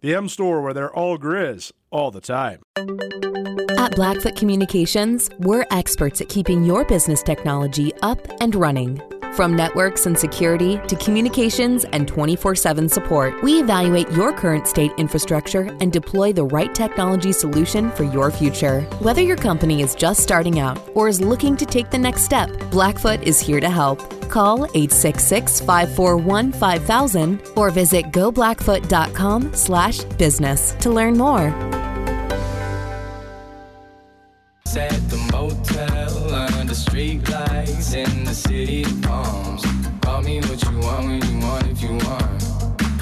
The M Store, where they're all Grizz all the time. At Blackfoot Communications, we're experts at keeping your business technology up and running. From networks and security to communications and 24/7 support, we evaluate your current state infrastructure and deploy the right technology solution for your future. Whether your company is just starting out or is looking to take the next step, Blackfoot is here to help. Call 866-541-5000 or visit goblackfoot.com/business to learn more. At the motel under street lights in the city of palms. Call me what you want when you want if you want.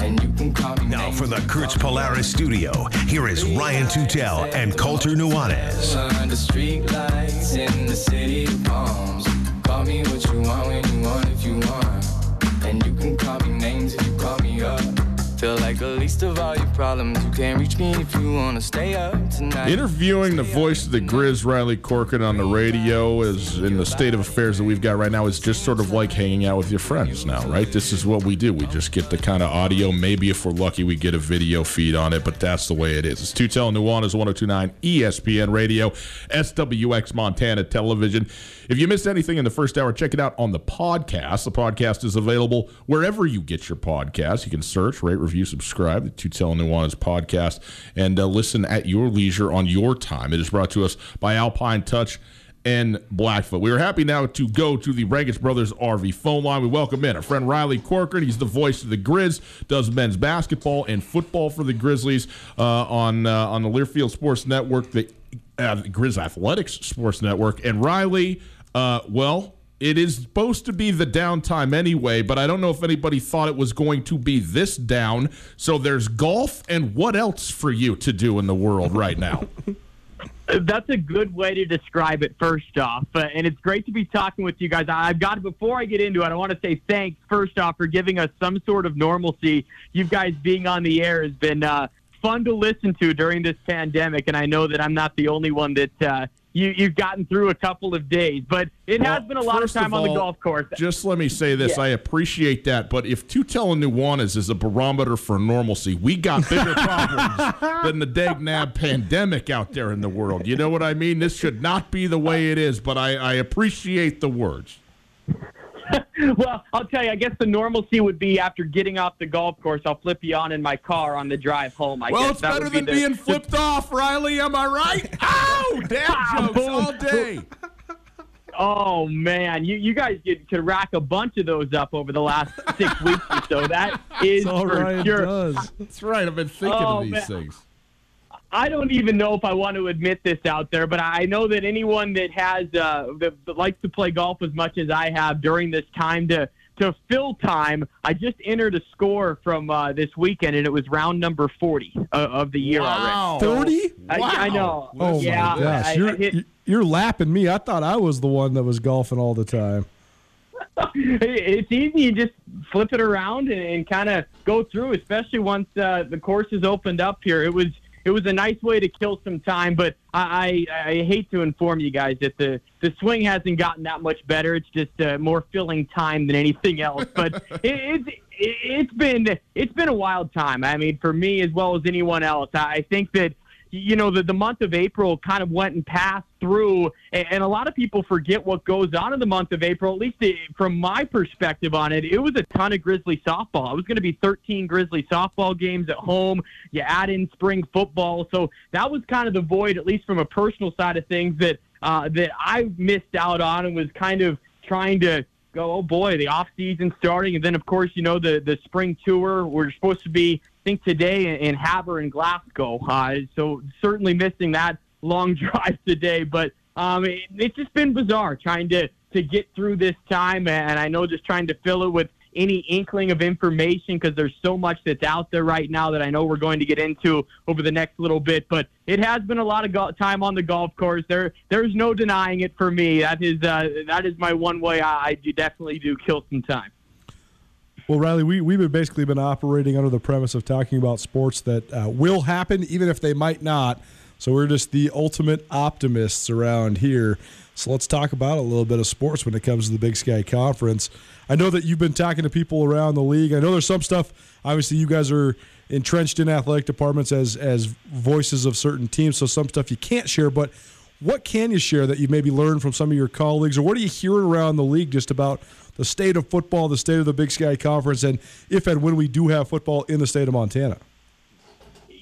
And you can call me. Now from the Kurtz Polaris studio, here is Ryan Tuttle and Coulter Nuanez. Under street lights in the city of palms. Call me what you want when you want if you want. And you can call me names if you call me up. Feel like the least of all your problems. You can't reach me if you want to stay up tonight. Interviewing the voice of the Grizz, Riley Corcoran, on the radio is, in the state of affairs that we've got right now, is just sort of like hanging out with your friends now, right? This is what we do. We just get the kind of audio. Maybe if we're lucky, we get a video feed on it, but that's the way it is. It's Tuttle and Nuanez, 102.9 ESPN Radio, SWX Montana Television. If you missed anything in the first hour, check it out on the podcast. The podcast is available wherever you get your podcast. You can search, rate, review, subscribe to Tuttle and Nuanez podcast, and listen at your leisure on your time. It is brought to us by Alpine Touch and Blackfoot. We are happy now to go to the Rankins Brothers RV phone line. We welcome in our friend Riley Corcoran. He's the voice of the Grizz, does men's basketball and football for the Grizzlies on the Learfield Sports Network, the Grizz Athletics Sports Network. And Riley, it is supposed to be the downtime anyway, but I don't know if anybody thought it was going to be this down. So there's golf and what else for you to do in the world right now? That's a good way to describe it, first off. And it's great to be talking with you guys. Before I get into it, I want to say thanks, first off, for giving us some sort of normalcy. You guys being on the air has been fun to listen to during this pandemic, and I know that I'm not the only one that You've gotten through a couple of days, but it has been a lot of time on the golf course. Just let me say this. Yeah. I appreciate that, but if Tuttle and Nuanez is a barometer for normalcy, we got bigger problems than the dag-nab pandemic out there in the world. You know what I mean? This should not be the way it is, but I appreciate the words. Well, I'll tell you, I guess the normalcy would be after getting off the golf course, I'll flip you on in my car on the drive home. Well, it's better than being flipped off, Riley. Am I right? Ow! Dad jokes all day. Oh, man. You guys could rack a bunch of those up over the last 6 weeks or so. That is for sure. That's right. I've been thinking of these things. I don't even know if I want to admit this out there, but I know that anyone that has that likes to play golf as much as I have during this time to fill time, I just entered a score from this weekend, and it was round number 40 of the year already. 30? I know. Oh, yeah, my gosh. You're lapping me. I thought I was the one that was golfing all the time. It's easy. You just flip it around and kind of go through, especially once the course is opened up here. It was it was a nice way to kill some time, but I hate to inform you guys that the swing hasn't gotten that much better. It's just more filling time than anything else. But it's been a wild time. I mean, for me as well as anyone else, I think that, you know, the month of April kind of went and passed through, and a lot of people forget what goes on in the month of April, at least from my perspective on it. It was a ton of Grizzly softball. It was going to be 13 Grizzly softball games at home. You add in spring football. So that was kind of the void, at least from a personal side of things, that I missed out on and was kind of trying to go, oh, boy, the off-season starting. And then, of course, you know, the spring tour, we're supposed to be, I think, today in Haber and Glasgow. So certainly missing that long drive today. But it's just been bizarre trying to get through this time. And I know just trying to fill it with any inkling of information, because there's so much that's out there right now that I know we're going to get into over the next little bit. But it has been a lot of time on the golf course. There's no denying it for me. That is my one way I definitely do kill some time. Well, Riley, we've basically been operating under the premise of talking about sports that will happen, even if they might not. So we're just the ultimate optimists around here. So let's talk about a little bit of sports when it comes to the Big Sky Conference. I know that you've been talking to people around the league. I know there's some stuff, obviously, you guys are entrenched in athletic departments as voices of certain teams, so some stuff you can't share. But what can you share that you've maybe learned from some of your colleagues, or what are you hearing around the league just about the state of football, the state of the Big Sky Conference, and if and when we do have football in the state of Montana?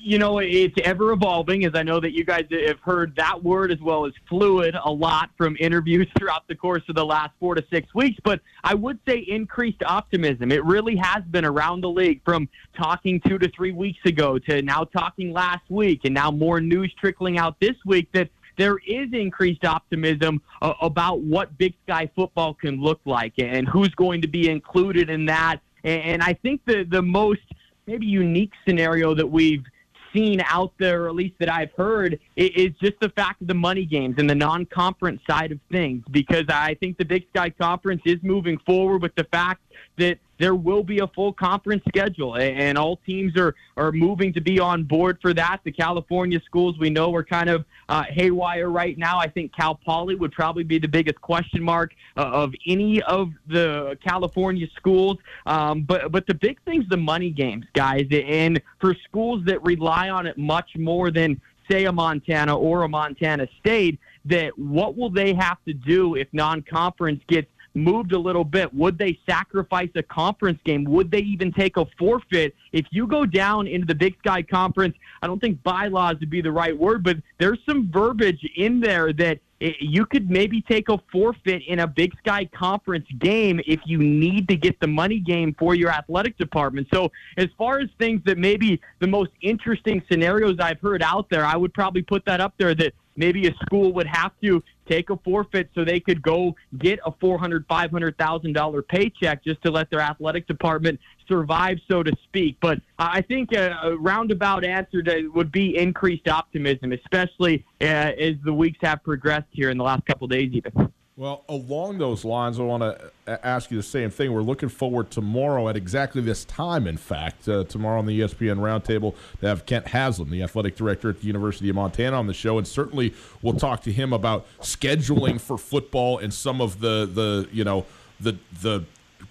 You know, it's ever-evolving, as I know that you guys have heard that word as well as fluid a lot from interviews throughout the course of the last 4 to 6 weeks. But I would say increased optimism. It really has been around the league, from talking 2 to 3 weeks ago to now talking last week, and now more news trickling out this week that there is increased optimism about what Big Sky football can look like and who's going to be included in that. And I think the most maybe unique scenario that we've seen out there, or at least that I've heard, is just the fact of the money games and the non-conference side of things, because I think the Big Sky Conference is moving forward with the fact that there will be a full conference schedule, and all teams are moving to be on board for that. The California schools, we know, are kind of haywire right now. I think Cal Poly would probably be the biggest question mark of any of the California schools. But the big thing's the money games, guys. And for schools that rely on it much more than, say, a Montana or a Montana State, that what will they have to do if non-conference gets moved a little bit? Would they sacrifice a conference game? Would they even take a forfeit? If you go down into the Big Sky Conference, I don't think bylaws would be the right word, but there's some verbiage in there that you could maybe take a forfeit in a Big Sky Conference game if you need to get the money game for your athletic department. So as far as things that maybe the most interesting scenarios I've heard out there, I would probably put that up there, that maybe a school would have to take a forfeit so they could go get a $400,000, $500,000 paycheck just to let their athletic department survive, so to speak. But I think a roundabout answer to would be increased optimism, especially as the weeks have progressed here in the last couple of days even. Well, along those lines, I want to ask you the same thing. We're looking forward tomorrow at exactly this time, in fact, tomorrow on the ESPN Roundtable, to have Kent Haslam, the athletic director at the University of Montana, on the show. And certainly we'll talk to him about scheduling for football and some of the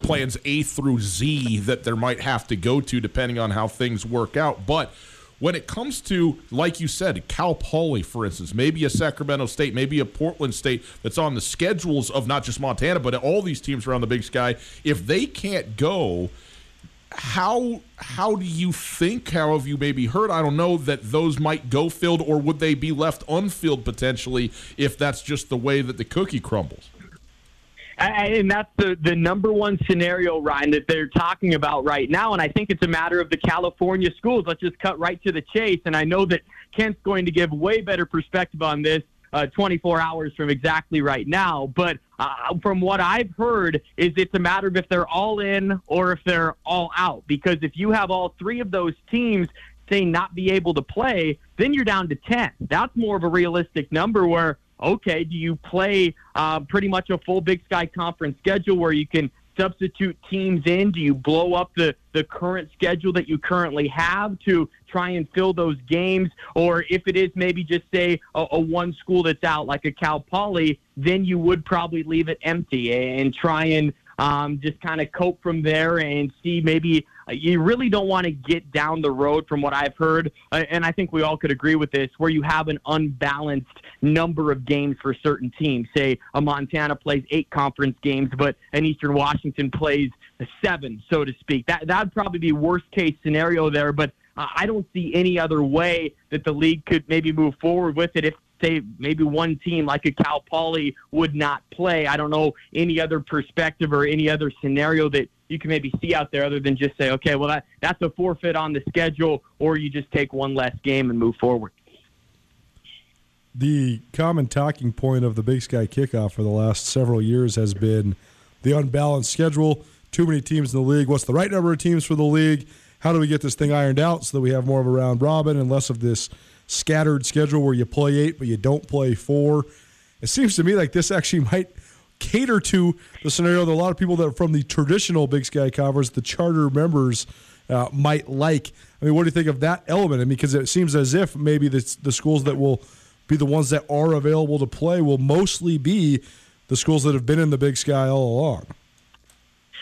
plans A through Z that there might have to go to, depending on how things work out. But when it comes to, like you said, Cal Poly, for instance, maybe a Sacramento State, maybe a Portland State, that's on the schedules of not just Montana, but all these teams around the Big Sky, if they can't go, how do you think, how have you maybe heard, I don't know, that those might go filled, or would they be left unfilled potentially if that's just the way that the cookie crumbles? And that's the number one scenario, Ryan, that they're talking about right now. And I think it's a matter of the California schools. Let's just cut right to the chase. And I know that Kent's going to give way better perspective on this 24 hours from exactly right now. But from what I've heard is it's a matter of if they're all in or if they're all out. Because if you have all three of those teams, say, not be able to play, then you're down to 10. That's more of a realistic number where, okay, do you play pretty much a full Big Sky Conference schedule where you can substitute teams in? Do you blow up the current schedule that you currently have to try and fill those games? Or if it is maybe just, say, a one school that's out like a Cal Poly, then you would probably leave it empty and try and just kind of cope from there and see. Maybe you really don't want to get down the road from what I've heard, and I think we all could agree with this, where you have an unbalanced number of games for certain teams. Say a Montana plays 8 conference games, but an Eastern Washington plays 7, so to speak. That'd probably be worst case scenario there, but I don't see any other way that the league could maybe move forward with it if, say, maybe one team like a Cal Poly would not play. I don't know any other perspective or any other scenario that you can maybe see out there other than just say, okay, well, that's a forfeit on the schedule, or you just take one less game and move forward. The common talking point of the Big Sky Kickoff for the last several years has been the unbalanced schedule, too many teams in the league, what's the right number of teams for the league, how do we get this thing ironed out so that we have more of a round robin and less of this scattered schedule where you play 8 but you don't play 4. It seems to me like this actually might cater to the scenario that a lot of people that are from the traditional Big Sky Conference, the charter members, might like. I mean, what do you think of that element? I mean, because it seems as if maybe the schools that will be the ones that are available to play will mostly be the schools that have been in the Big Sky all along.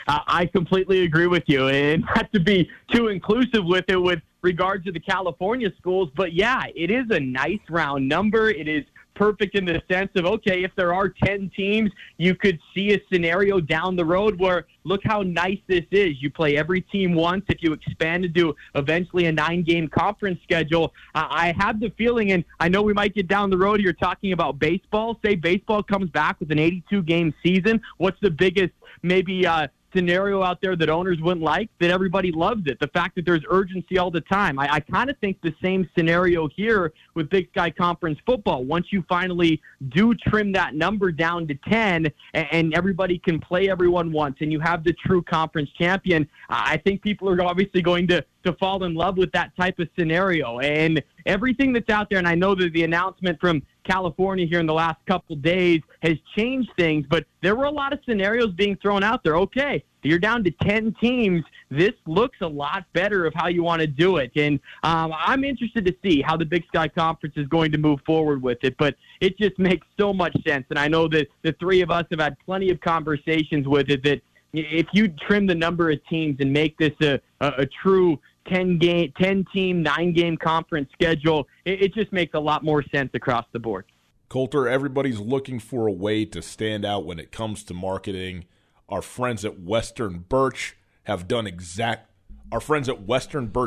I completely agree with you, and not to be too inclusive with it with regard to the California schools, but yeah, it is a nice round number. It is perfect in the sense of, okay, if there are 10 teams, you could see a scenario down the road where look how nice this is. You play every team once. If you expand to do eventually a 9-game conference schedule, I have the feeling, and I know we might get down the road here talking about baseball. Say baseball comes back with an 82-game season. What's the biggest maybe scenario out there that owners wouldn't like? That everybody loves it. The fact that there's urgency all the time. I kind of think the same scenario here with Big Sky Conference football. Once you finally do trim that number down to 10 and everybody can play everyone once and you have the true conference champion, I think people are obviously going to fall in love with that type of scenario. And everything that's out there, and I know that the announcement from California here in the last couple days has changed things, but there were a lot of scenarios being thrown out there. Okay, you're down to 10 teams. This looks a lot better of how you want to do it. And I'm interested to see how the Big Sky Conference is going to move forward with it, but it just makes so much sense. And I know that the three of us have had plenty of conversations with it, that if you trim the number of teams and make this a true 10-team, 9-game conference schedule, it just makes a lot more sense across the board. Coulter, everybody's looking for a way to stand out when it comes to marketing. Our friends at Western Birch have done exactly that.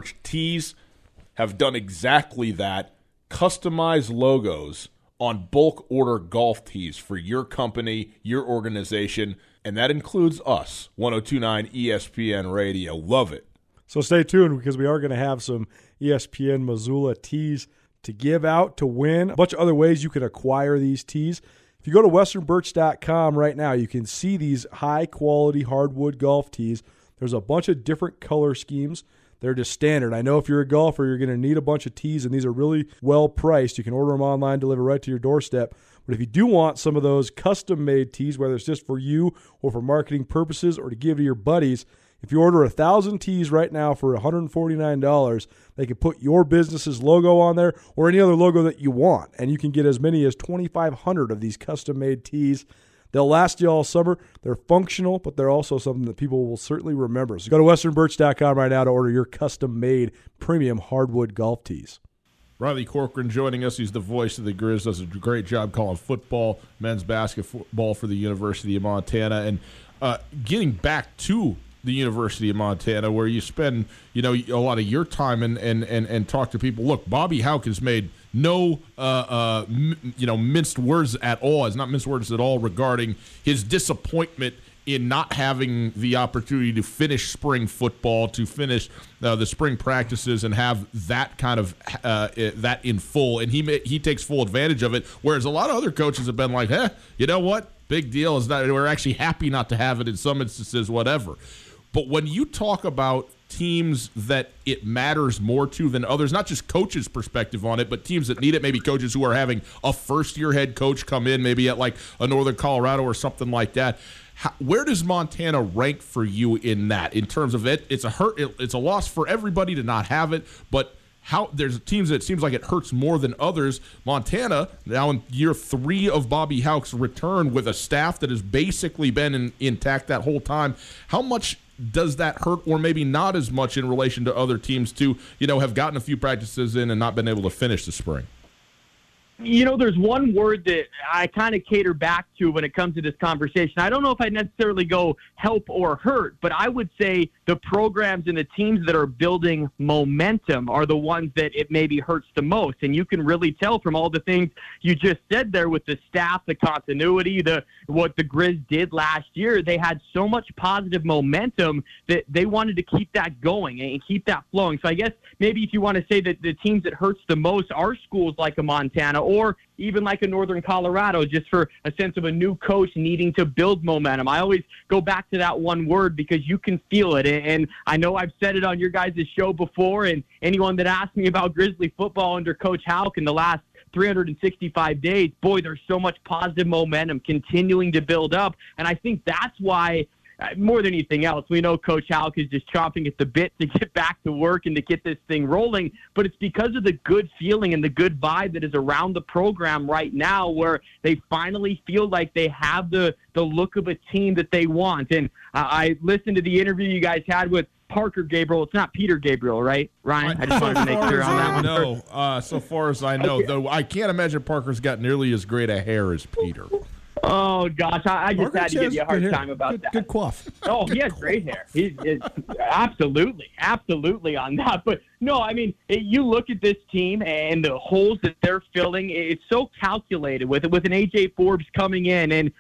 Customized logos on bulk order golf tees for your company, your organization, and that includes us, 102.9 ESPN Radio. Love it. So stay tuned, because we are going to have some ESPN Missoula tees to give out, to win. A bunch of other ways you can acquire these tees. If you go to WesternBirch.com right now, you can see these high-quality hardwood golf tees. There's a bunch of different color schemes. They're just standard. I know if you're a golfer, you're going to need a bunch of tees, and these are really well-priced. You can order them online, deliver right to your doorstep. But if you do want some of those custom-made tees, whether it's just for you or for marketing purposes or to give to your buddies, if you order 1,000 tees right now for $149, they can put your business's logo on there or any other logo that you want, and you can get as many as 2,500 of these custom-made tees. They'll last you all summer. They're functional, but they're also something that people will certainly remember. So go to WesternBirch.com right now to order your custom-made premium hardwood golf tees. Riley Corcoran joining us. He's the voice of the Grizz. Does a great job calling football, men's basketball for the University of Montana. And getting back to the University of Montana, where you spend, a lot of your time and talk to people. Look, Bobby Hauck has made no, minced words at all. It's not minced words at all regarding his disappointment in not having the opportunity to finish spring football, to finish the spring practices and have that kind of that in full. And he takes full advantage of it, whereas a lot of other coaches have been like, you know what? Big deal. It's not. We're actually happy not to have it in some instances, whatever. But when you talk about teams that it matters more to than others, not just coaches' perspective on it, but teams that need it, maybe coaches who are having a first-year head coach come in, maybe at like a Northern Colorado or something like that, Where does Montana rank for you in that? In terms of it, it's a hurt, it's a loss for everybody to not have it, but how there's teams that it seems like it hurts more than others. Montana, now in year 3 of Bobby Hauck's return with a staff that has basically been intact that whole time, how much does that hurt, or maybe not as much in relation to other teams to, you know, have gotten a few practices in and not been able to finish the spring? You know, there's one word that I kind of cater back to when it comes to this conversation. I don't know if I'd necessarily go help or hurt, but I would say the programs and the teams that are building momentum are the ones that it maybe hurts the most. And you can really tell from all the things you just said there with the staff, the continuity, what the Grizz did last year. They had so much positive momentum that they wanted to keep that going and keep that flowing. So I guess maybe if you want to say that the teams that hurts the most are schools like a Montana or even like a Northern Colorado, just for a sense of a new coach needing to build momentum. I always go back to that one word because you can feel it. And I know I've said it on your guys' show before, and anyone that asked me about Grizzly football under Coach Hauck in the last 365 days, boy, there's so much positive momentum continuing to build up. And I think that's why, more than anything else, we know Coach Hauck is just chomping at the bit to get back to work and to get this thing rolling, but it's because of the good feeling and the good vibe that is around the program right now, where they finally feel like they have the look of a team that they want. And I listened to the interview you guys had with Parker Gabriel. It's not Peter Gabriel, right, Ryan? I just wanted to make sure on that one. No, so far as I know, though, I can't imagine Parker's got nearly as great a hair as Peter. Oh, gosh, I just Margaret had to give you a hard time about that. Good quaff. Oh, he has great hair. He absolutely on that. But, no, I mean, you look at this team and the holes that they're filling, it's so calculated with an AJ Forbes coming in and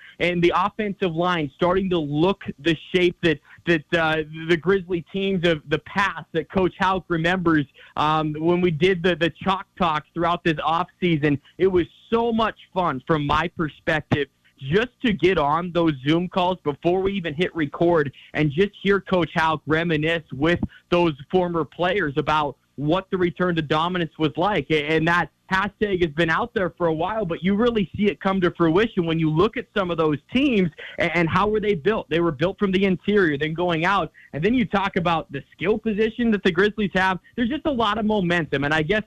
the offensive line starting to look the shape that the Grizzly teams of the past that Coach Hauck remembers when we did the chalk talks throughout this offseason. It was so much fun from my perspective just to get on those Zoom calls before we even hit record and just hear Coach Hauck reminisce with those former players about what the return to dominance was like. And that hashtag has been out there for a while, but you really see it come to fruition when you look at some of those teams and how were they built. They were built from the interior, then going out. And then you talk about the skill position that the Grizzlies have. There's just a lot of momentum. And I guess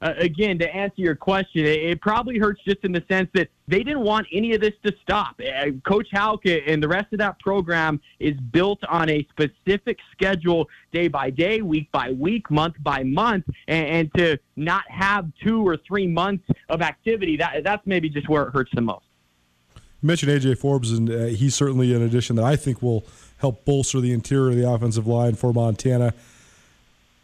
again, to answer your question, it probably hurts just in the sense that they didn't want any of this to stop. Coach Hauck and the rest of that program is built on a specific schedule day by day, week by week, month by month, and to not have 2 or 3 months of activity, that's maybe just where it hurts the most. You mentioned AJ Forbes, and he's certainly an addition that I think will help bolster the interior of the offensive line for Montana.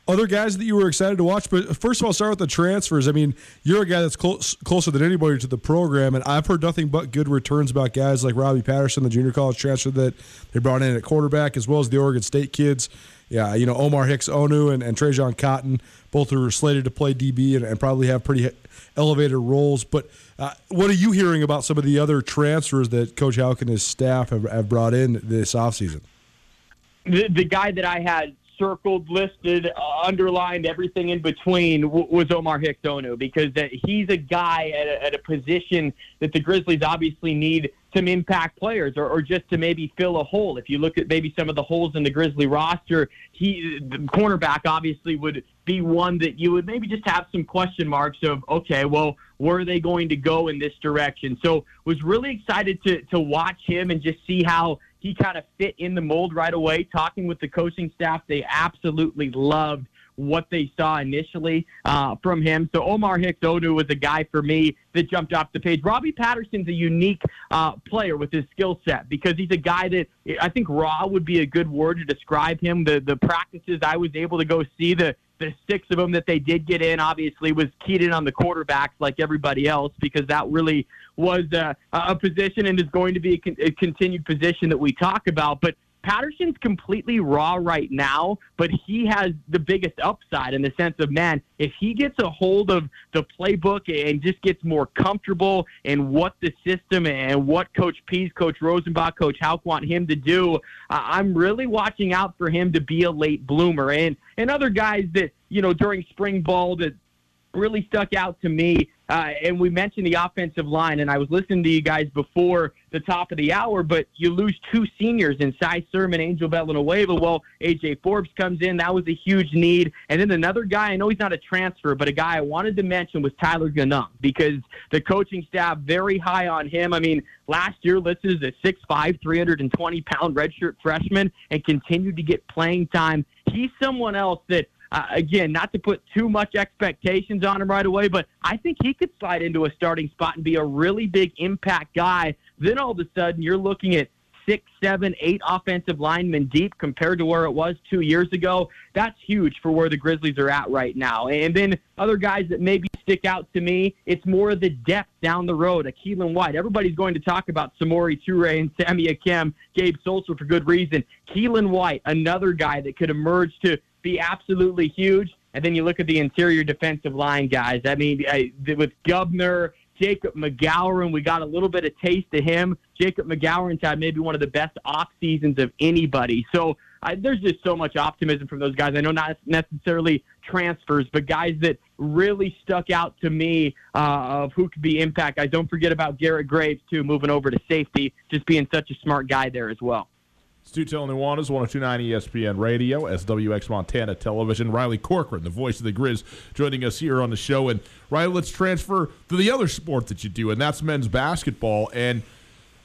Other guys that you were excited to watch, but first of all, start with the transfers. I mean, you're a guy that's closer than anybody to the program, and I've heard nothing but good returns about guys like Robbie Patterson, the junior college transfer that they brought in at quarterback, as well as the Oregon State kids. Yeah, you know, Omar Hicks-Onu and Trajan Cotton, both who are slated to play DB and probably have pretty elevated roles. But what are you hearing about some of the other transfers that Coach Hauck and his staff have brought in this offseason? The guy that I had circled, listed, underlined, everything in between was Omar Hicks-Onu, because he's a guy at a position that the Grizzlies obviously need some impact players or just to maybe fill a hole. If you look at maybe some of the holes in the Grizzly roster, the cornerback obviously would be one that you would maybe just have some question marks of, okay, well, where are they going to go in this direction? So was really excited to watch him and just see how he kind of fit in the mold right away. Talking with the coaching staff, they absolutely loved what they saw initially from him. So Omar Hicks-Onu was a guy for me that jumped off the page. Robbie Patterson's a unique player with his skill set, because he's a guy that I think raw would be a good word to describe him. The practices I was able to go see, the 6 of them that they did get in, obviously, was keyed in on the quarterbacks like everybody else, because that really was a position and is going to be a continued position that we talk about. But Patterson's completely raw right now, but he has the biggest upside in the sense of, man, if he gets a hold of the playbook and just gets more comfortable in what the system and what Coach Pease, Coach Rosenbach, Coach Hauck want him to do, I'm really watching out for him to be a late bloomer. And other guys that, you know, during spring ball that really stuck out to me And we mentioned the offensive line, and I was listening to you guys before the top of the hour, but you lose two seniors in Cy Sermon, Angel Bellanueva. Well, AJ Forbes comes in. That was a huge need. And then another guy, I know he's not a transfer, but a guy I wanted to mention was Tyler Ganum, because the coaching staff very high on him. I mean, last year, this is a 6'5", 320-pound redshirt freshman and continued to get playing time. He's someone else that, again, not to put too much expectations on him right away, but I think he could slide into a starting spot and be a really big impact guy. Then all of a sudden you're looking at 6, 7, 8 offensive linemen deep compared to where it was 2 years ago. That's huge for where the Grizzlies are at right now. And then other guys that maybe stick out to me, it's more the depth down the road. A Keelan White. Everybody's going to talk about Samori Toure and Sammy Akem, Gabe Solser for good reason. Keelan White, another guy that could emerge to be absolutely huge. And then you look at the interior defensive line guys. I mean, with Gubner, Jacob McGowan, we got a little bit of taste of him. Jacob McGowan's had maybe one of the best off seasons of anybody. So there's just so much optimism from those guys. I know not necessarily transfers, but guys that really stuck out to me of who could be impact guys. Don't forget about Garrett Graves, too, moving over to safety, just being such a smart guy there as well. Stu Telenuanez, 1029 ESPN Radio, SWX Montana Television. Riley Corcoran, the voice of the Grizz, joining us here on the show. And, Riley, let's transfer to the other sport that you do, and that's men's basketball. And,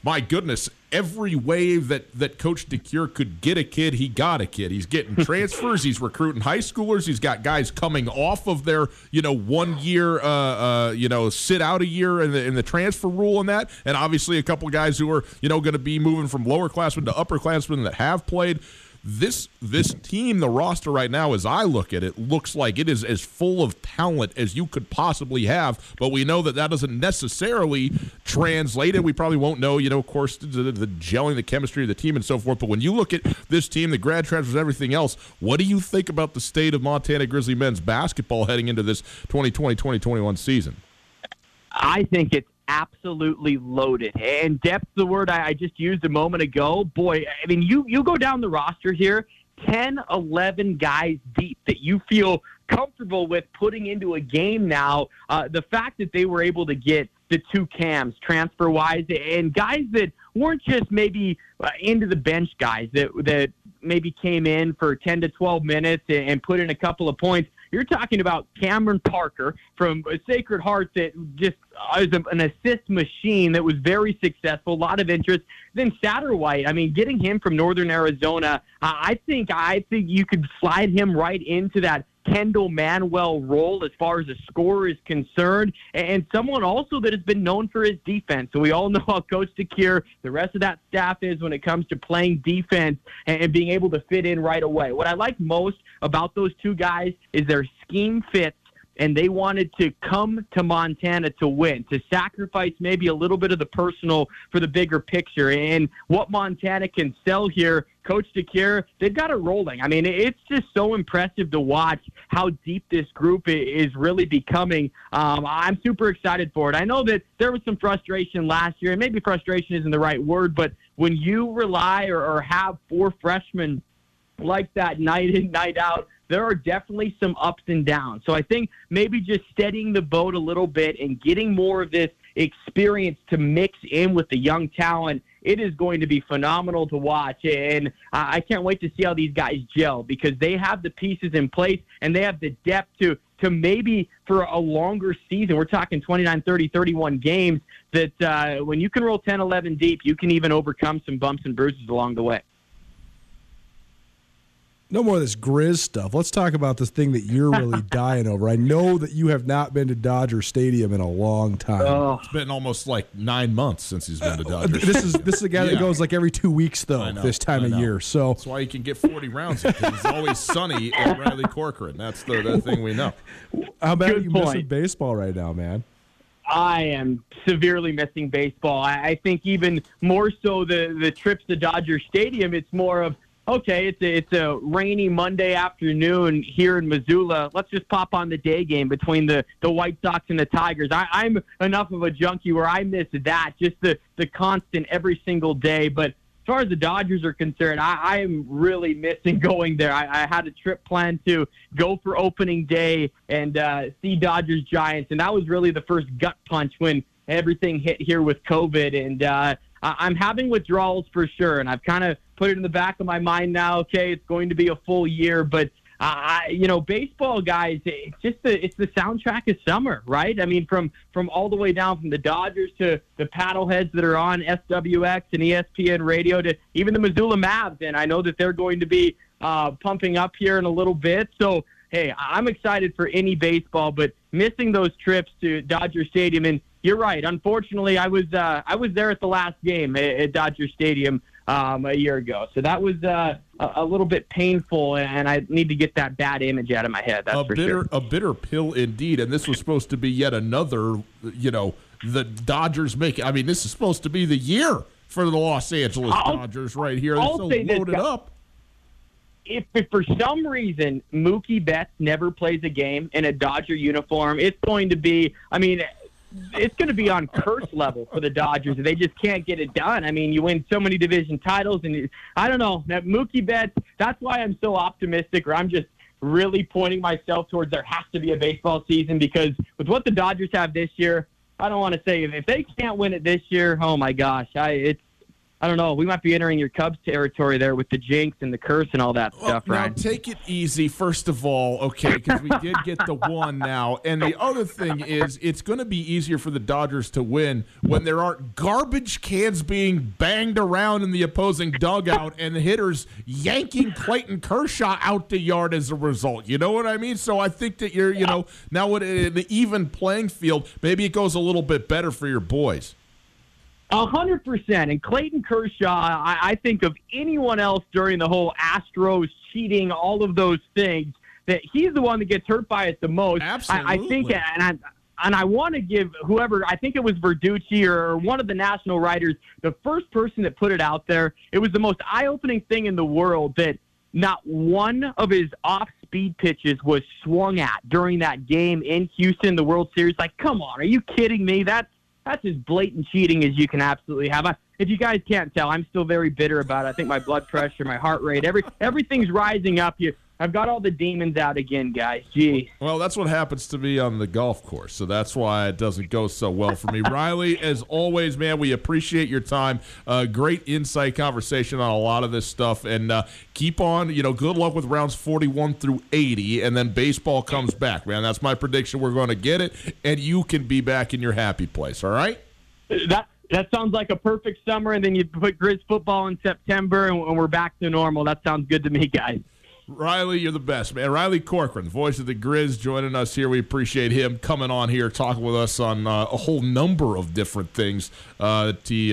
my goodness, every wave that Coach DeCuire could get a kid, he got a kid. He's getting transfers. He's recruiting high schoolers. He's got guys coming off of their, 1 year, sit out a year in the transfer rule and that. And obviously a couple guys who are, going to be moving from lowerclassmen to upperclassmen that have played. This team, the roster right now, as I look at it, looks like it is as full of talent as you could possibly have, but we know that doesn't necessarily translate, and we probably won't know, of course, the gelling, the chemistry of the team and so forth, but when you look at this team, the grad transfers, everything else, what do you think about the state of Montana Grizzly men's basketball heading into this 2020-2021 season? I think it's absolutely loaded, and depth, the word I just used a moment ago. Boy, I mean, you go down the roster here, 10, 11 guys deep that you feel comfortable with putting into a game now. The fact that they were able to get the two Cams transfer-wise and guys that weren't just maybe into the bench guys that maybe came in for 10 to 12 minutes and put in a couple of points. You're talking about Cameron Parker from Sacred Heart that just is an assist machine that was very successful, a lot of interest. Then Satterwhite, I mean, getting him from Northern Arizona, I think you could slide him right into that Kendall Manuel role as far as a scorer is concerned, and someone also that has been known for his defense. So we all know how Coach DeCuire, the rest of that staff is when it comes to playing defense and being able to fit in right away. What I like most about those two guys is their scheme fits, and they wanted to come to Montana to win, to sacrifice maybe a little bit of the personal for the bigger picture. And what Montana can sell here, Coach DeCuire, they've got it rolling. I mean, it's just so impressive to watch how deep this group is really becoming. I'm super excited for it. I know that there was some frustration last year, and maybe frustration isn't the right word, but when you rely or have four freshmen like that night in, night out, there are definitely some ups and downs. So I think maybe just steadying the boat a little bit and getting more of this experience to mix in with the young talent, it is going to be phenomenal to watch. And I can't wait to see how these guys gel, because they have the pieces in place and they have the depth to maybe for a longer season. We're talking 29, 30, 31 games that when you can roll 10, 11 deep, you can even overcome some bumps and bruises along the way. No more of this Grizz stuff. Let's talk about this thing that you're really dying over. I know that you have not been to Dodger Stadium in a long time. Oh. It's been almost like 9 months since he's been to Dodger Stadium. This is a guy that goes like every 2 weeks, though, this time of year. So that's why you can get 40 rounds in, because it's always sunny at Riley Corcoran. That's that thing we know. How bad are you missing baseball right now, man? I am severely missing baseball. I think even more so the trips to Dodger Stadium, it's more of, okay, it's a rainy Monday afternoon here in Missoula. Let's just pop on the day game between the White Sox and the Tigers. I'm enough of a junkie where I miss that, just the constant every single day. But As far as the Dodgers are concerned, I am really missing going there. I had a trip planned to go for opening day and see Dodgers Giants, and that was really the first gut punch when everything hit here with COVID. And I'm having withdrawals for sure, and I've kind of put it in the back of my mind now. Okay, it's going to be a full year, but baseball, guys, it's the soundtrack of summer, right? I mean, from all the way down from the Dodgers to the paddleheads that are on SWX and ESPN radio to even the Missoula Mavs. And I know that they're going to be pumping up here in a little bit. So, hey, I'm excited for any baseball, but missing those trips to Dodger Stadium. And you're right. Unfortunately, I was there at the last game at Dodger Stadium a year ago. So that was a little bit painful, and I need to get that bad image out of my head. That's for sure. A bitter pill indeed, and this was supposed to be yet another, the Dodgers make it. I mean, this is supposed to be the year for the Los Angeles Dodgers right here. They're so loaded up. If for some reason Mookie Betts never plays a game in a Dodger uniform, it's going to be, it's going to be on curse level for the Dodgers. They just can't get it done. I mean, you win so many division titles, and I don't know. That Mookie Betts, that's why I'm so optimistic, or I'm just really pointing myself towards there has to be a baseball season, because with what the Dodgers have this year, I don't want to say if they can't win it this year, oh, my gosh. I don't know. We might be entering your Cubs territory there with the jinx and the curse and all that stuff, right? Now, take it easy, first of all, okay, because we did get the one now. And the other thing is it's going to be easier for the Dodgers to win when there aren't garbage cans being banged around in the opposing dugout and the hitters yanking Clayton Kershaw out the yard as a result. You know what I mean? So I think that you're, now in the even playing field, maybe it goes a little bit better for your boys. 100%. And Clayton Kershaw, I think of anyone else during the whole Astros cheating, all of those things, that he's the one that gets hurt by it the most. Absolutely. I think, and I want to give whoever, I think it was Verducci or one of the national writers, the first person that put it out there. It was the most eye-opening thing in the world that not one of his off-speed pitches was swung at during that game in Houston, the World Series. Like, come on, are you kidding me? That's as blatant cheating as you can absolutely have. If you guys can't tell, I'm still very bitter about it. I think my blood pressure, my heart rate, everything's rising up here. I've got all the demons out again, guys. Gee. Well, that's what happens to me on the golf course, so that's why it doesn't go so well for me. Riley, as always, man, we appreciate your time. Great insight conversation on a lot of this stuff. And keep on, good luck with rounds 41 through 80, and then baseball comes back, man. That's my prediction. We're going to get it, and you can be back in your happy place, all right? That sounds like a perfect summer, and then you put Grizz football in September, and we're back to normal. That sounds good to me, guys. Riley, you're the best, man. Riley Corcoran, the voice of the Grizz, joining us here. We appreciate him coming on here, talking with us on a whole number of different things that he,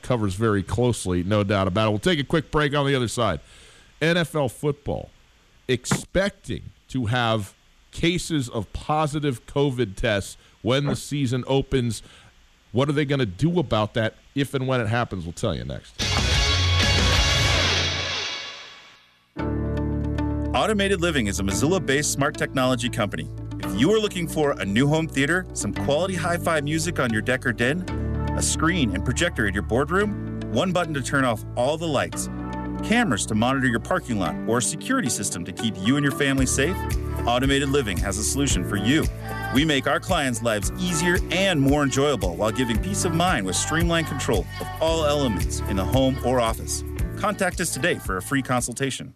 covers very closely, no doubt about it. We'll take a quick break on the other side. NFL football expecting to have cases of positive COVID tests when the season opens. What are they going to do about that if and when it happens? We'll tell you next. Automated Living is a Missoula-based smart technology company. If you are looking for a new home theater, some quality hi-fi music on your deck or den, a screen and projector at your boardroom, one button to turn off all the lights, cameras to monitor your parking lot, or a security system to keep you and your family safe, Automated Living has a solution for you. We make our clients' lives easier and more enjoyable while giving peace of mind with streamlined control of all elements in the home or office. Contact us today for a free consultation.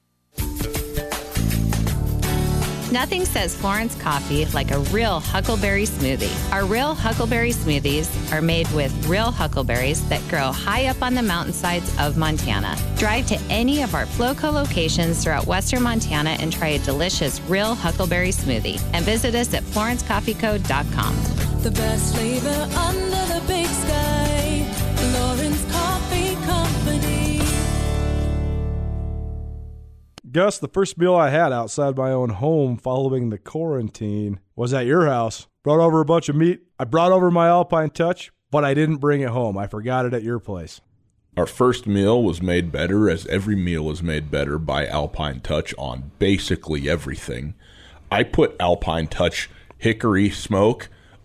Nothing says Florence coffee like a real huckleberry smoothie. Our real huckleberry smoothies are made with real huckleberries that grow high up on the mountainsides of Montana. Drive to any of our Floco locations throughout western Montana and try a delicious real huckleberry smoothie. And visit us at FlorenceCoffeeCo.com. The best flavor under the big sky, Florence Coffee Company. Gus, the first meal I had outside my own home following the quarantine was at your house. Brought over a bunch of meat. I brought over my Alpine Touch, but I didn't bring it home. I forgot it at your place. Our first meal was made better, as every meal is made better by Alpine Touch on basically everything. I put Alpine Touch hickory smoke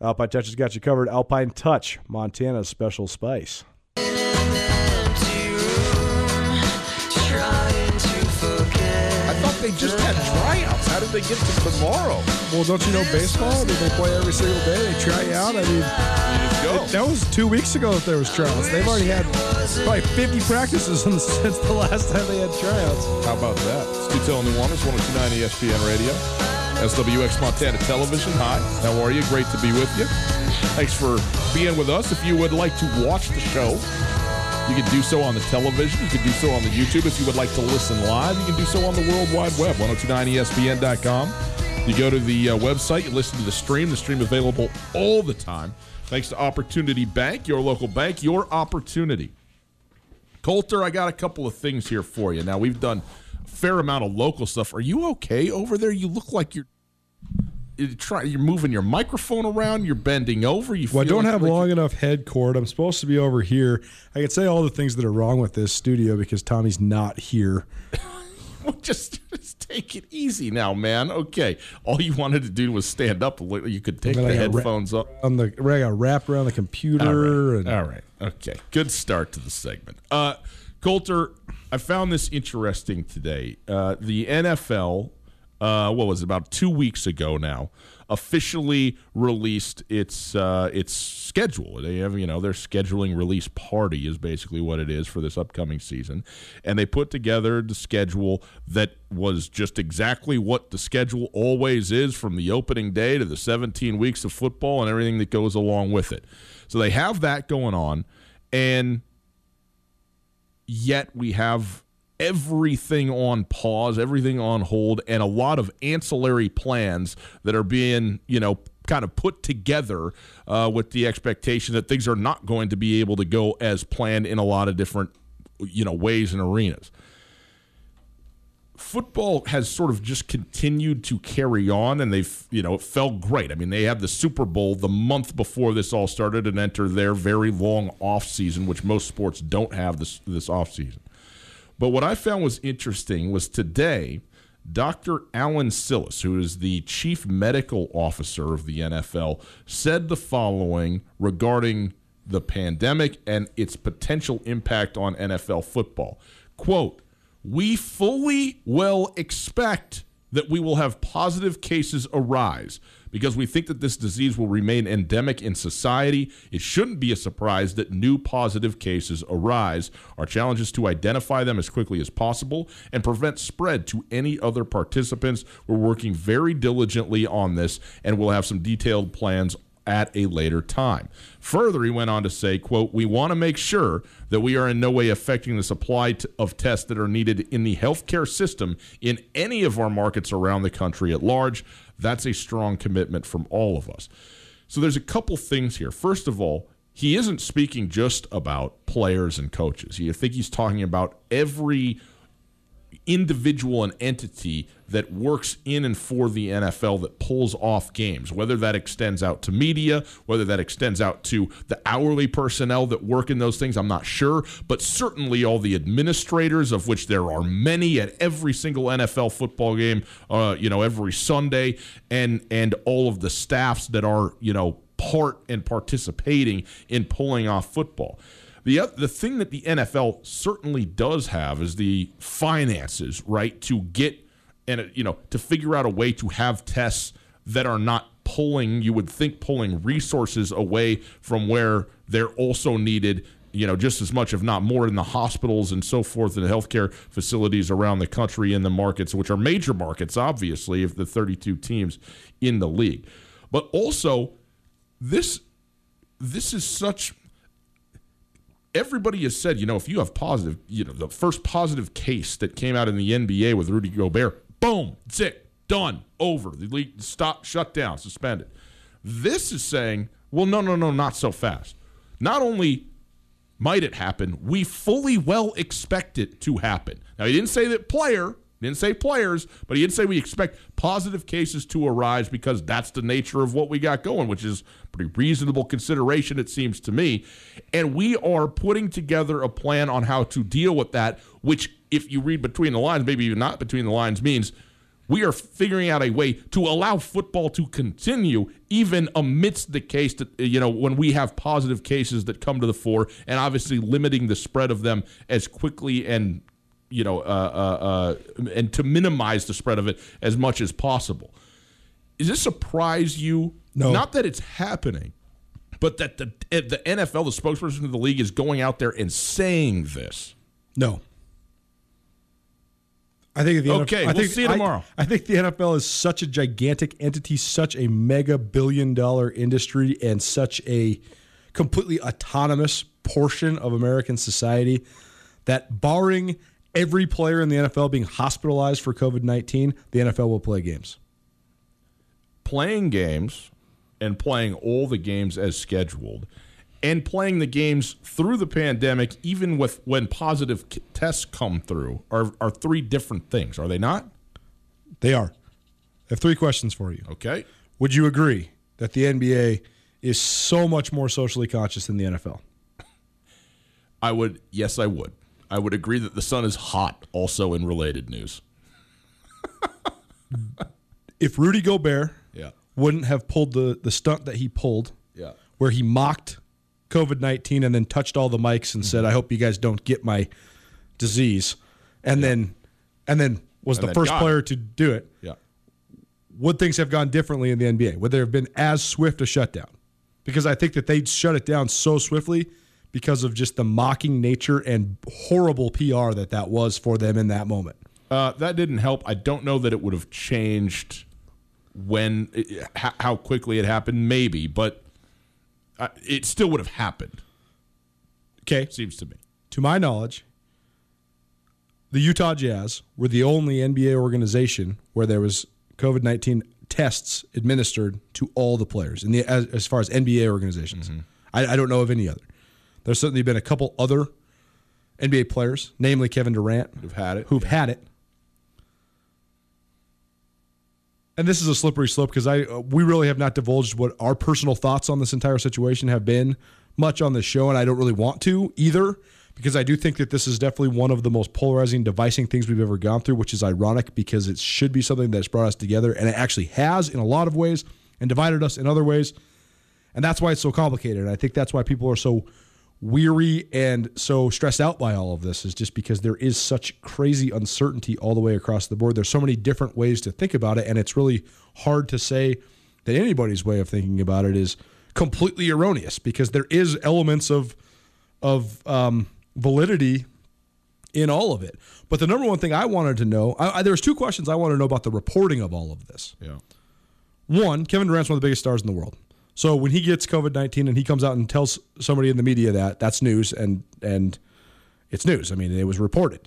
Alpine Touch has got you covered. Alpine Touch, Montana's special spice. They just had tryouts. How did they get to tomorrow? Well, don't you know baseball? They play every single day. They try out. I mean, that was 2 weeks ago that there was tryouts. They've already had probably 50 practices since the last time they had tryouts. How about that? It's Coulter Nuanez, 102.9 ESPN Radio, SWX Montana Television. Hi, how are you? Great to be with you. Thanks for being with us. If you would like to watch the show, you can do so on the television. You can do so on the YouTube. If you would like to listen live, you can do so on the World Wide Web, 1029ESPN.com. You go to the website. You listen to the stream. The stream available all the time. Thanks to Opportunity Bank, your local bank, your opportunity. Coulter, I got a couple of things here for you. Now, we've done a fair amount of local stuff. Are you okay over there? You look like you're moving your microphone around. You're bending over. I don't have long enough head cord. I'm supposed to be over here. I could say all the things that are wrong with this studio because Tommy's not here. Well, just take it easy now, man. Okay. All you wanted to do was stand up. You could take the headphones off. I got wrapped around the computer. All right. Okay. Good start to the segment. Coulter, I found this interesting today. The NFL... what was it, about 2 weeks ago now, officially released its schedule. They have, their scheduling release party is basically what it is for this upcoming season. And they put together the schedule that was just exactly what the schedule always is from the opening day to the 17 weeks of football and everything that goes along with it. So they have that going on, and yet we have everything on pause, everything on hold, and a lot of ancillary plans that are being, kind of put together with the expectation that things are not going to be able to go as planned in a lot of different, ways and arenas. Football has sort of just continued to carry on, and they've, it felt great. I mean, they have the Super Bowl the month before this all started and enter their very long offseason, which most sports don't have this offseason. But what I found was interesting was today, Dr. Alan Sillis, who is the chief medical officer of the NFL, said the following regarding the pandemic and its potential impact on NFL football. Quote, "We fully well expect that we will have positive cases arise because we think that this disease will remain endemic in society. It shouldn't be a surprise that new positive cases arise. Our challenge is to identify them as quickly as possible and prevent spread to any other participants. We're working very diligently on this, and we'll have some detailed plans at a later time." Further, he went on to say, quote, "We want to make sure that we are in no way affecting the supply of tests that are needed in the healthcare system in any of our markets around the country at large. That's a strong commitment from all of us." So there's a couple things here. First of all, he isn't speaking just about players and coaches. I think he's talking about every individual and entity that works in and for the NFL that pulls off games, whether that extends out to media, whether that extends out to the hourly personnel that work in those things, I'm not sure, but certainly all the administrators, of which there are many at every single NFL football game, every Sunday, and all of the staffs that are, part and participating in pulling off football. The thing that the NFL certainly does have is the finances, right, to get and, to figure out a way to have tests that are not pulling resources away from where they're also needed, just as much, if not more, in the hospitals and so forth, and the healthcare facilities around the country in the markets, which are major markets, obviously, of the 32 teams in the league. But also, this is such... Everybody has said, if you have positive, the first positive case that came out in the NBA with Rudy Gobert, boom, sick, done, over. The league stopped, shut down, suspended. This is saying, well, no, not so fast. Not only might it happen, we fully well expect it to happen. Now, he didn't say that player, didn't say players, but he did say we expect positive cases to arise because that's the nature of what we got going, which is pretty reasonable consideration, it seems to me. And we are putting together a plan on how to deal with that, which, if you read between the lines, maybe even not between the lines, means we are figuring out a way to allow football to continue even amidst the case that, when we have positive cases that come to the fore, and obviously limiting the spread of them as quickly and and to minimize the spread of it as much as possible. Does this surprise you? No. Not that it's happening, but that the NFL, the spokesperson of the league, is going out there and saying this. No. I think the NFL, we'll see you tomorrow. I think the NFL is such a gigantic entity, such a mega billion-dollar industry, and such a completely autonomous portion of American society that, barring every player in the NFL being hospitalized for COVID-19, the NFL will play games. Playing games and playing all the games as scheduled and playing the games through the pandemic, even with when positive tests come through, are three different things, are they not? They are. I have three questions for you. Okay. Would you agree that the NBA is so much more socially conscious than the NFL? I would. Yes, I would. I would agree that the sun is hot, also in related news. If Rudy Gobert wouldn't have pulled the stunt that he pulled, where he mocked COVID-19 and then touched all the mics and said, I hope you guys don't get my disease, and then was the first player to do it, would things have gone differently in the NBA? Would there have been as swift a shutdown? Because I think that they'd shut it down so swiftly because of just the mocking nature and horrible PR that was for them in that moment. That didn't help. I don't know that it would have changed how quickly it happened, maybe, but it still would have happened. Okay. Seems to me. To my knowledge, the Utah Jazz were the only NBA organization where there was COVID-19 tests administered to all the players, as far as NBA organizations. Mm-hmm. I don't know of any other. There's certainly been a couple other NBA players, namely Kevin Durant, who've had it. And this is a slippery slope because we really have not divulged what our personal thoughts on this entire situation have been much on the show, and I don't really want to either, because I do think that this is definitely one of the most polarizing, divisive things we've ever gone through, which is ironic because it should be something that's brought us together, and it actually has in a lot of ways and divided us in other ways, and that's why it's so complicated. And I think that's why people are so weary and so stressed out by all of this, is just because there is such crazy uncertainty all the way across the board. There's so many different ways to think about it, and it's really hard to say that anybody's way of thinking about it is completely erroneous, because there is elements of validity in all of it. But the number one thing I wanted to know, there's two questions I want to know about the reporting of all of this. Yeah. One, Kevin Durant's one of the biggest stars in the world. So when he gets COVID-19 and he comes out and tells somebody in the media that's news, and it's news. I mean, it was reported.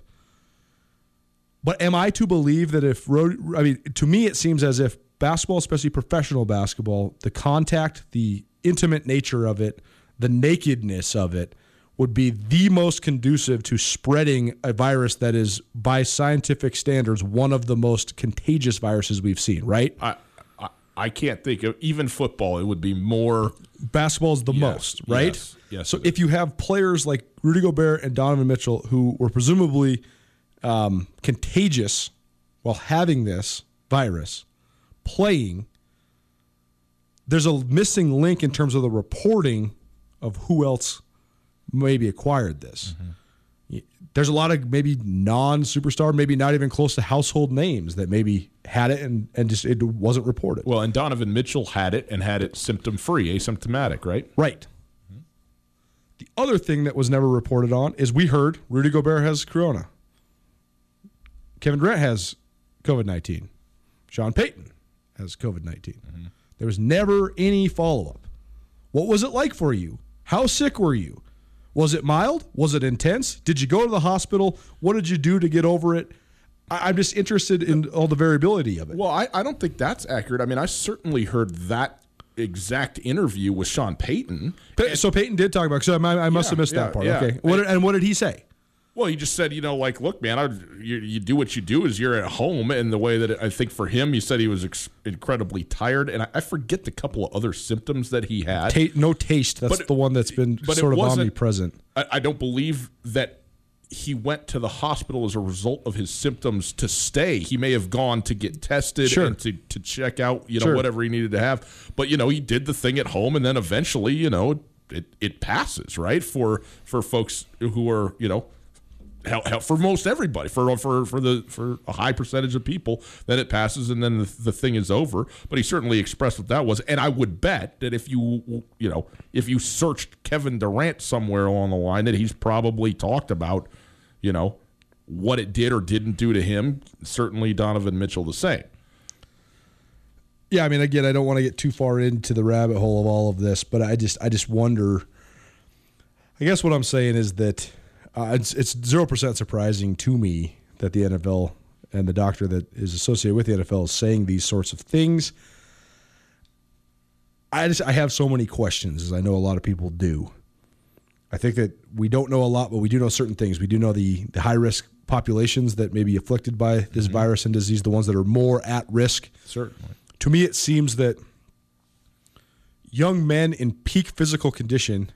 But am I to believe that to me it seems as if basketball, especially professional basketball, the contact, the intimate nature of it, the nakedness of it, would be the most conducive to spreading a virus that is, by scientific standards, one of the most contagious viruses we've seen, right? I can't think of even football. It would be more. Basketball is the most, right? Yes. So if you have players like Rudy Gobert and Donovan Mitchell who were presumably contagious while having this virus playing, there's a missing link in terms of the reporting of who else maybe acquired this. Mm-hmm. There's a lot of maybe non-superstar, maybe not even close to household names that maybe had it and just it wasn't reported. Well, and Donovan Mitchell had it symptom-free, asymptomatic, right? Right. Mm-hmm. The other thing that was never reported on is we heard Rudy Gobert has corona. Kevin Durant has COVID-19. Sean Payton has COVID-19. Mm-hmm. There was never any follow-up. What was it like for you? How sick were you? Was it mild? Was it intense? Did you go to the hospital? What did you do to get over it? I'm just interested in all the variability of it. Well, I don't think that's accurate. I mean, I certainly heard that exact interview with Sean Payton. So Payton did talk about it. So I must have missed that part. Yeah. Okay. What did he say? Well, he just said, look, man, you do what you do as you're at home. And the way that I think for him, he said he was incredibly tired. And I forget the couple of other symptoms that he had. No taste. That's the one that's been sort of omnipresent. I don't believe that he went to the hospital as a result of his symptoms to stay. He may have gone to get tested and to check out, whatever he needed to have. But, he did the thing at home. And then eventually, it passes, right, for folks who are, for most everybody, for a high percentage of people, then it passes and then the thing is over. But he certainly expressed what that was, and I would bet that if you searched Kevin Durant somewhere along the line, that he's probably talked about, what it did or didn't do to him. Certainly, Donovan Mitchell the same. Yeah, I mean, again, I don't want to get too far into the rabbit hole of all of this, but I just wonder. I guess what I'm saying is that. It's 0% surprising to me that the NFL and the doctor that is associated with the NFL is saying these sorts of things. I have so many questions, as I know a lot of people do. I think that we don't know a lot, but we do know certain things. We do know the high-risk populations that may be afflicted by this virus and disease, the ones that are more at risk. Certainly. To me, it seems that young men in peak physical condition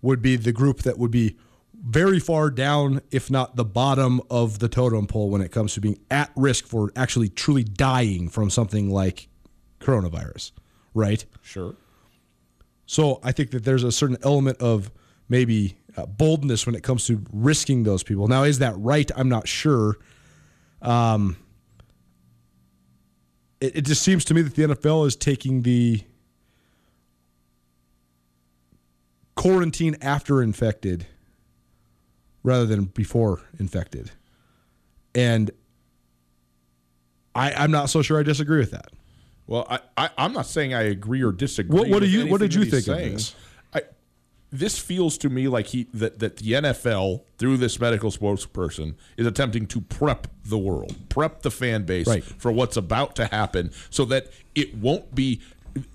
would be the group that would be very far down, if not the bottom of the totem pole when it comes to being at risk for actually truly dying from something like coronavirus, right? Sure. So I think that there's a certain element of maybe boldness when it comes to risking those people. Now, is that right? I'm not sure. It just seems to me that the NFL is taking the quarantine after infected rather than before infected. And I'm not so sure I disagree with that. Well, I'm not saying I agree or disagree. What did you think of this? This feels to me like that the NFL, through this medical spokesperson, is attempting to prep the world, prep the fan base for what's about to happen so that it won't be.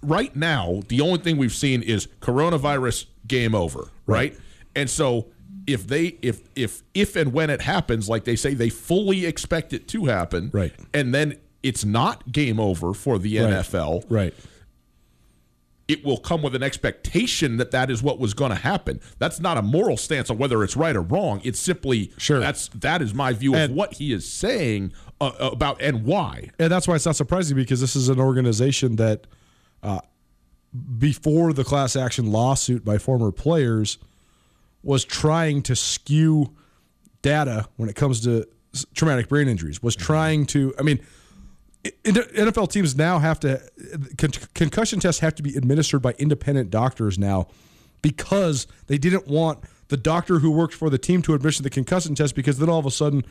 Right now, the only thing we've seen is coronavirus game over, right? And so if they if and when it happens, like they say, they fully expect it to happen, right? And then it's not game over for the NFL, right? It will come with an expectation that is what was going to happen. That's not a moral stance on whether it's right or wrong. It's simply that is my view of what he is saying about and why. And that's why it's not surprising, because this is an organization that before the class action lawsuit by former players was trying to skew data when it comes to traumatic brain injuries, was trying to, NFL teams now have to, concussion tests have to be administered by independent doctors now because they didn't want the doctor who worked for the team to administer the concussion test, because then all of a sudden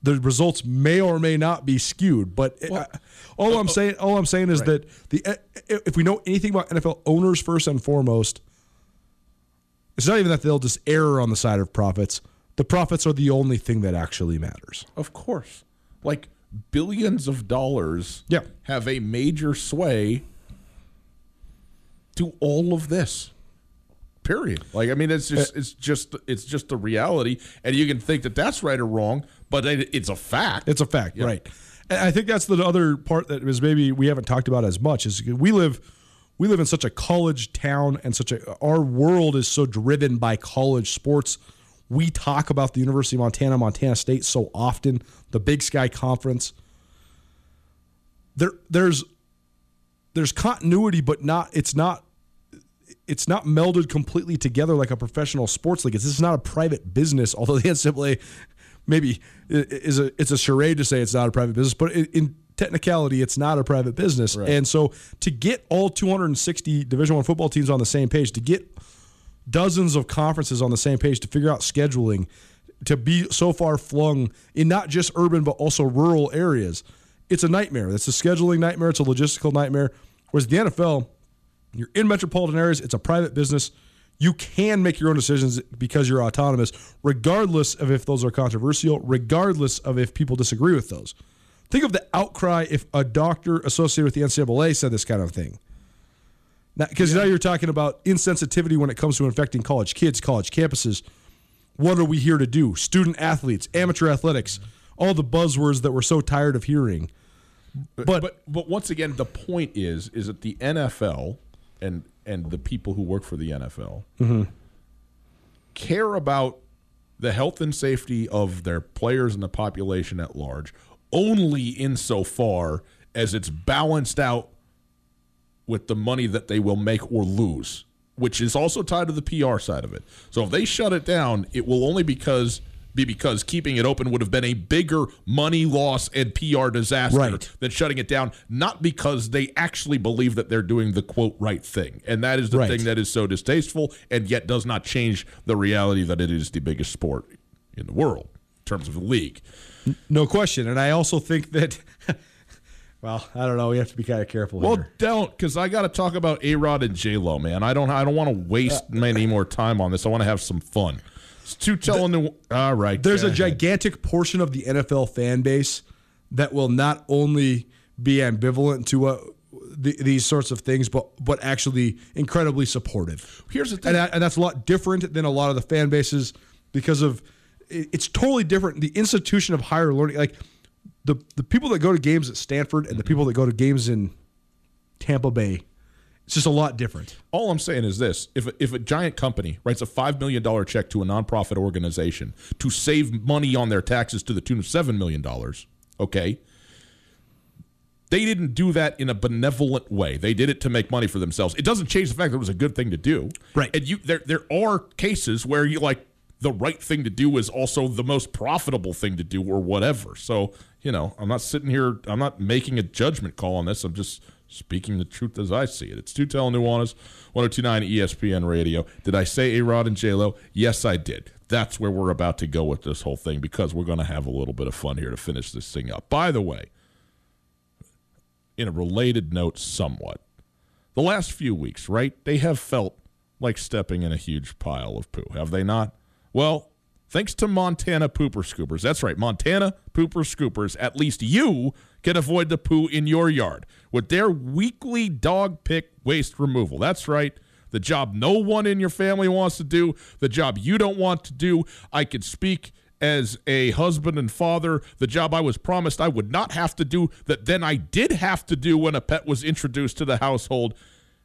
the results may or may not be skewed. But all I'm saying is that if we know anything about NFL owners first and foremost, it's not even that they'll just err on the side of profits. The profits are the only thing that actually matters. Of course. Like, billions of dollars have a major sway to all of this. period. Like, I mean, it's just the reality. And you can think that that's right or wrong, but it's a fact. It's a fact, yeah. Right. And I think that's the other part that is maybe we haven't talked about as much is we live in such a college town and our world is so driven by college sports. We talk about the University of Montana, Montana State so often, the Big Sky Conference. There's continuity, but it's not melded completely together like a professional sports league. This is not a private business, although the NCAA maybe it's a charade to say it's not a private business, but in technicality, it's not a private business. Right. And so to get all 260 Division I football teams on the same page, to get dozens of conferences on the same page, to figure out scheduling, to be so far flung in not just urban but also rural areas, it's a nightmare. It's a scheduling nightmare. It's a logistical nightmare. Whereas the NFL, you're in metropolitan areas. It's a private business. You can make your own decisions because you're autonomous, regardless of if those are controversial, regardless of if people disagree with those. Think of the outcry if a doctor associated with the NCAA said this kind of thing. Because now you're talking about insensitivity when it comes to infecting college kids, college campuses. What are we here to do? Student athletes, amateur athletics, all the buzzwords that we're so tired of hearing. But once again, the point is that the NFL and the people who work for the NFL mm-hmm. care about the health and safety of their players and the population at large only insofar as it's balanced out with the money that they will make or lose, which is also tied to the PR side of it. So if they shut it down, it will only because keeping it open would have been a bigger money loss and PR disaster right. than shutting it down, not because they actually believe that they're doing the, quote, right thing. And that is the right. thing that is so distasteful and yet does not change the reality that it is the biggest sport in the world in terms of the league. No question. And I also think that... Well, I don't know. We have to be kind of careful here. Well, don't, because I got to talk about A-Rod and J-Lo, man. I don't want to waste any more time on this. I want to have some fun. It's too telling. All right. There's a gigantic portion of the NFL fan base that will not only be ambivalent to these sorts of things, but actually incredibly supportive. Here's the thing, and that's a lot different than a lot of the fan bases because of it's totally different. The institution of higher learning, like. The people that go to games at Stanford and the people that go to games in Tampa Bay, it's just a lot different. All I'm saying is this. If a giant company writes a $5 million check to a nonprofit organization to save money on their taxes to the tune of $7 million, okay, they didn't do that in a benevolent way. They did it to make money for themselves. It doesn't change the fact that it was a good thing to do. Right. And there are cases where you like, the right thing to do is also the most profitable thing to do or whatever. So, you know, I'm not sitting here. I'm not making a judgment call on this. I'm just speaking the truth as I see it. It's Cal Nuanez, 1029 ESPN Radio. Did I say A-Rod and J-Lo? Yes, I did. That's where we're about to go with this whole thing because we're going to have a little bit of fun here to finish this thing up. By the way, in a related note somewhat, the last few weeks, right, they have felt like stepping in a huge pile of poo. Have they not? Well, thanks to Montana Pooper Scoopers. That's right, Montana Pooper Scoopers. At least you can avoid the poo in your yard with their weekly dog pick waste removal. That's right, the job no one in your family wants to do, the job you don't want to do. I could speak as a husband and father, the job I was promised I would not have to do that then I did have to do when a pet was introduced to the household.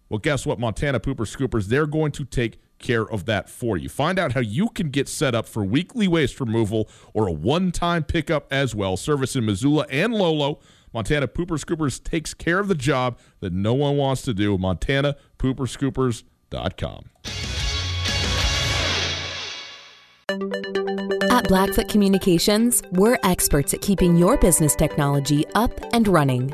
Well, guess what, Montana Pooper Scoopers, they're going to take care of that for you. Find out how you can get set up for weekly waste removal or a one-time pickup as well. Service in Missoula and Lolo. Montana Pooper Scoopers takes care of the job that no one wants to do. MontanaPooperScoopers.com. At Blackfoot Communications, we're experts at keeping your business technology up and running.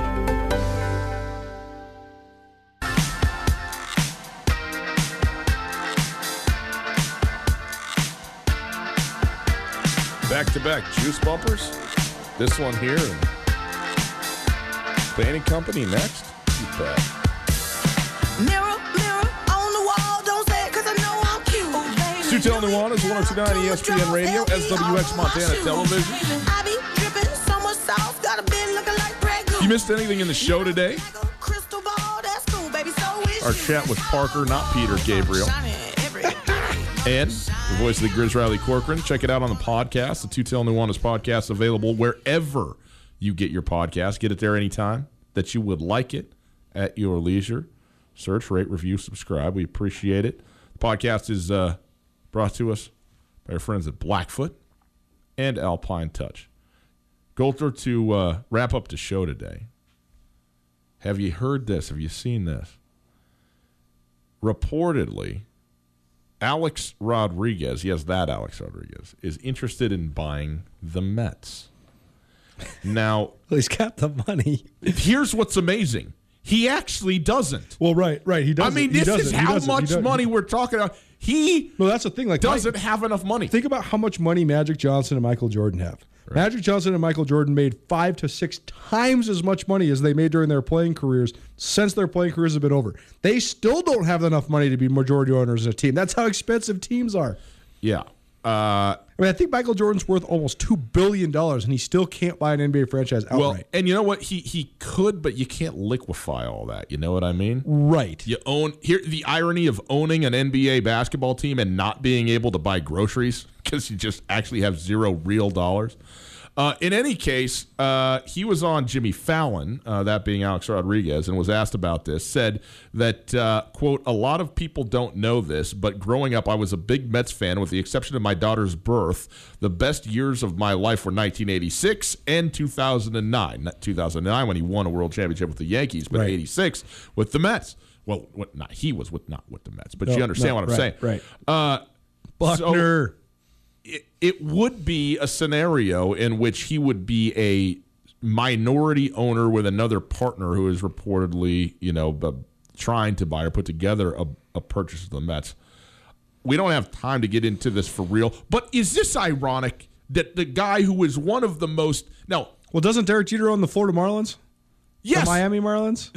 Back-to-back juice bumpers. This one here and Clan and Company next. You bet. Mirror, mirror on the wall, don't say it 'cause I know I'm cute. Coulter Nuanez, 102.9 ESPN Radio, SWX Montana Television. I be dripping so much sauce, got a bin looking like bread goo. You missed anything in the show today? Our chat with Parker, not Peter, Gabriel. And the voice of the Grizz, Riley Corcoran. Check it out on the podcast, the Coulter Nuanez podcast, available wherever you get your podcast. Get it there anytime that you would like it at your leisure. Search, rate, review, subscribe. We appreciate it. The podcast is brought to us by our friends at Blackfoot and Alpine Touch. Coulter, to wrap up the show today, have you heard this? Have you seen this? Reportedly, Alex Rodriguez, yes, that Alex Rodriguez, is interested in buying the Mets. Now, well, he's got the money. Here's what's amazing. He actually doesn't. Well, right. He doesn't. I mean, this is how much money we're talking about. He that's the thing. Like, doesn't have enough money. Think about how much money Magic Johnson and Michael Jordan have. Right. Magic Johnson and Michael Jordan made 5 to 6 times as much money as they made during their playing careers since their playing careers have been over. They still don't have enough money to be majority owners in a team. That's how expensive teams are. Yeah. I mean, I think Michael Jordan's worth almost $2 billion, and he still can't buy an NBA franchise outright. Well, and you know what? He could, but you can't liquefy all that. You know what I mean? Right. You own the irony of owning an NBA basketball team and not being able to buy groceries because you just actually have zero real dollars. In any case, he was on Jimmy Fallon, that being Alex Rodriguez, and was asked about this, said that, quote, a lot of people don't know this, but growing up I was a big Mets fan with the exception of my daughter's birth. The best years of my life were 1986 and 2009. Not 2009 when he won a world championship with the Yankees, but right. 86 with the Mets. Well, he was not with the Mets, but you understand what I'm saying. Right. Buckner. So, it would be a scenario in which he would be a minority owner with another partner who is reportedly, trying to buy or put together a purchase of the Mets. We don't have time to get into this for real, but is this ironic that the guy who is one of the most doesn't Derek Jeter own the Florida Marlins? Yes, the Miami Marlins.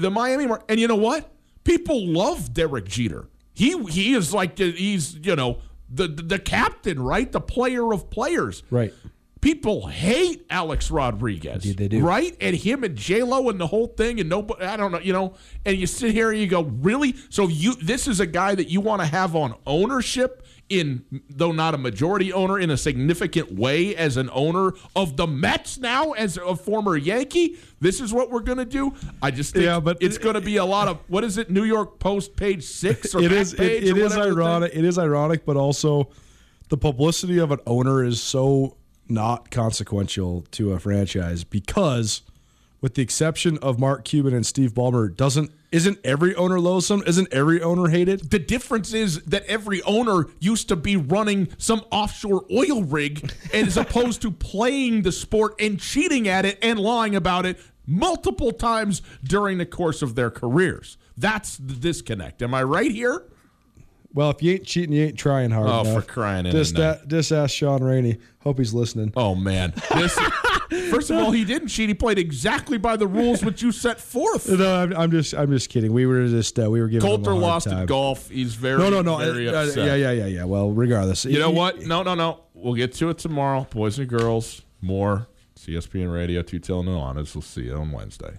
And you know what? People love Derek Jeter. He is like the captain, right? The player of players. Right. People hate Alex Rodriguez. They do. Right? And him and J-Lo and the whole thing and nobody, I don't know, and you sit here and you go, really? So this is a guy that you want to have on ownership in, though not a majority owner, in a significant way as an owner of the Mets now as a former Yankee? This is what we're going to do? I just think it's going to be a lot of, what is it, New York Post page 6 or back page? It is ironic. It is ironic, but also the publicity of an owner is so not consequential to a franchise because, with the exception of Mark Cuban and Steve Ballmer, isn't every owner loathsome? Isn't every owner hated? The difference is that every owner used to be running some offshore oil rig as opposed to playing the sport and cheating at it and lying about it multiple times during the course of their careers. That's the disconnect. Am I right here? Well, if you ain't cheating, you ain't trying hard enough. Oh, for crying out loud. Just ask Sean Rainey. Hope he's listening. Oh, man. First of all, he didn't cheat. He played exactly by the rules which you set forth. No, I'm just kidding. We were just we were giving Coulter him a hard time. Coulter lost at golf. He's very upset. Yeah. Well, regardless. You know what? No. We'll get to it tomorrow. Boys and girls, more ESPN Radio, Coulter Nuanez. We'll see you on Wednesday.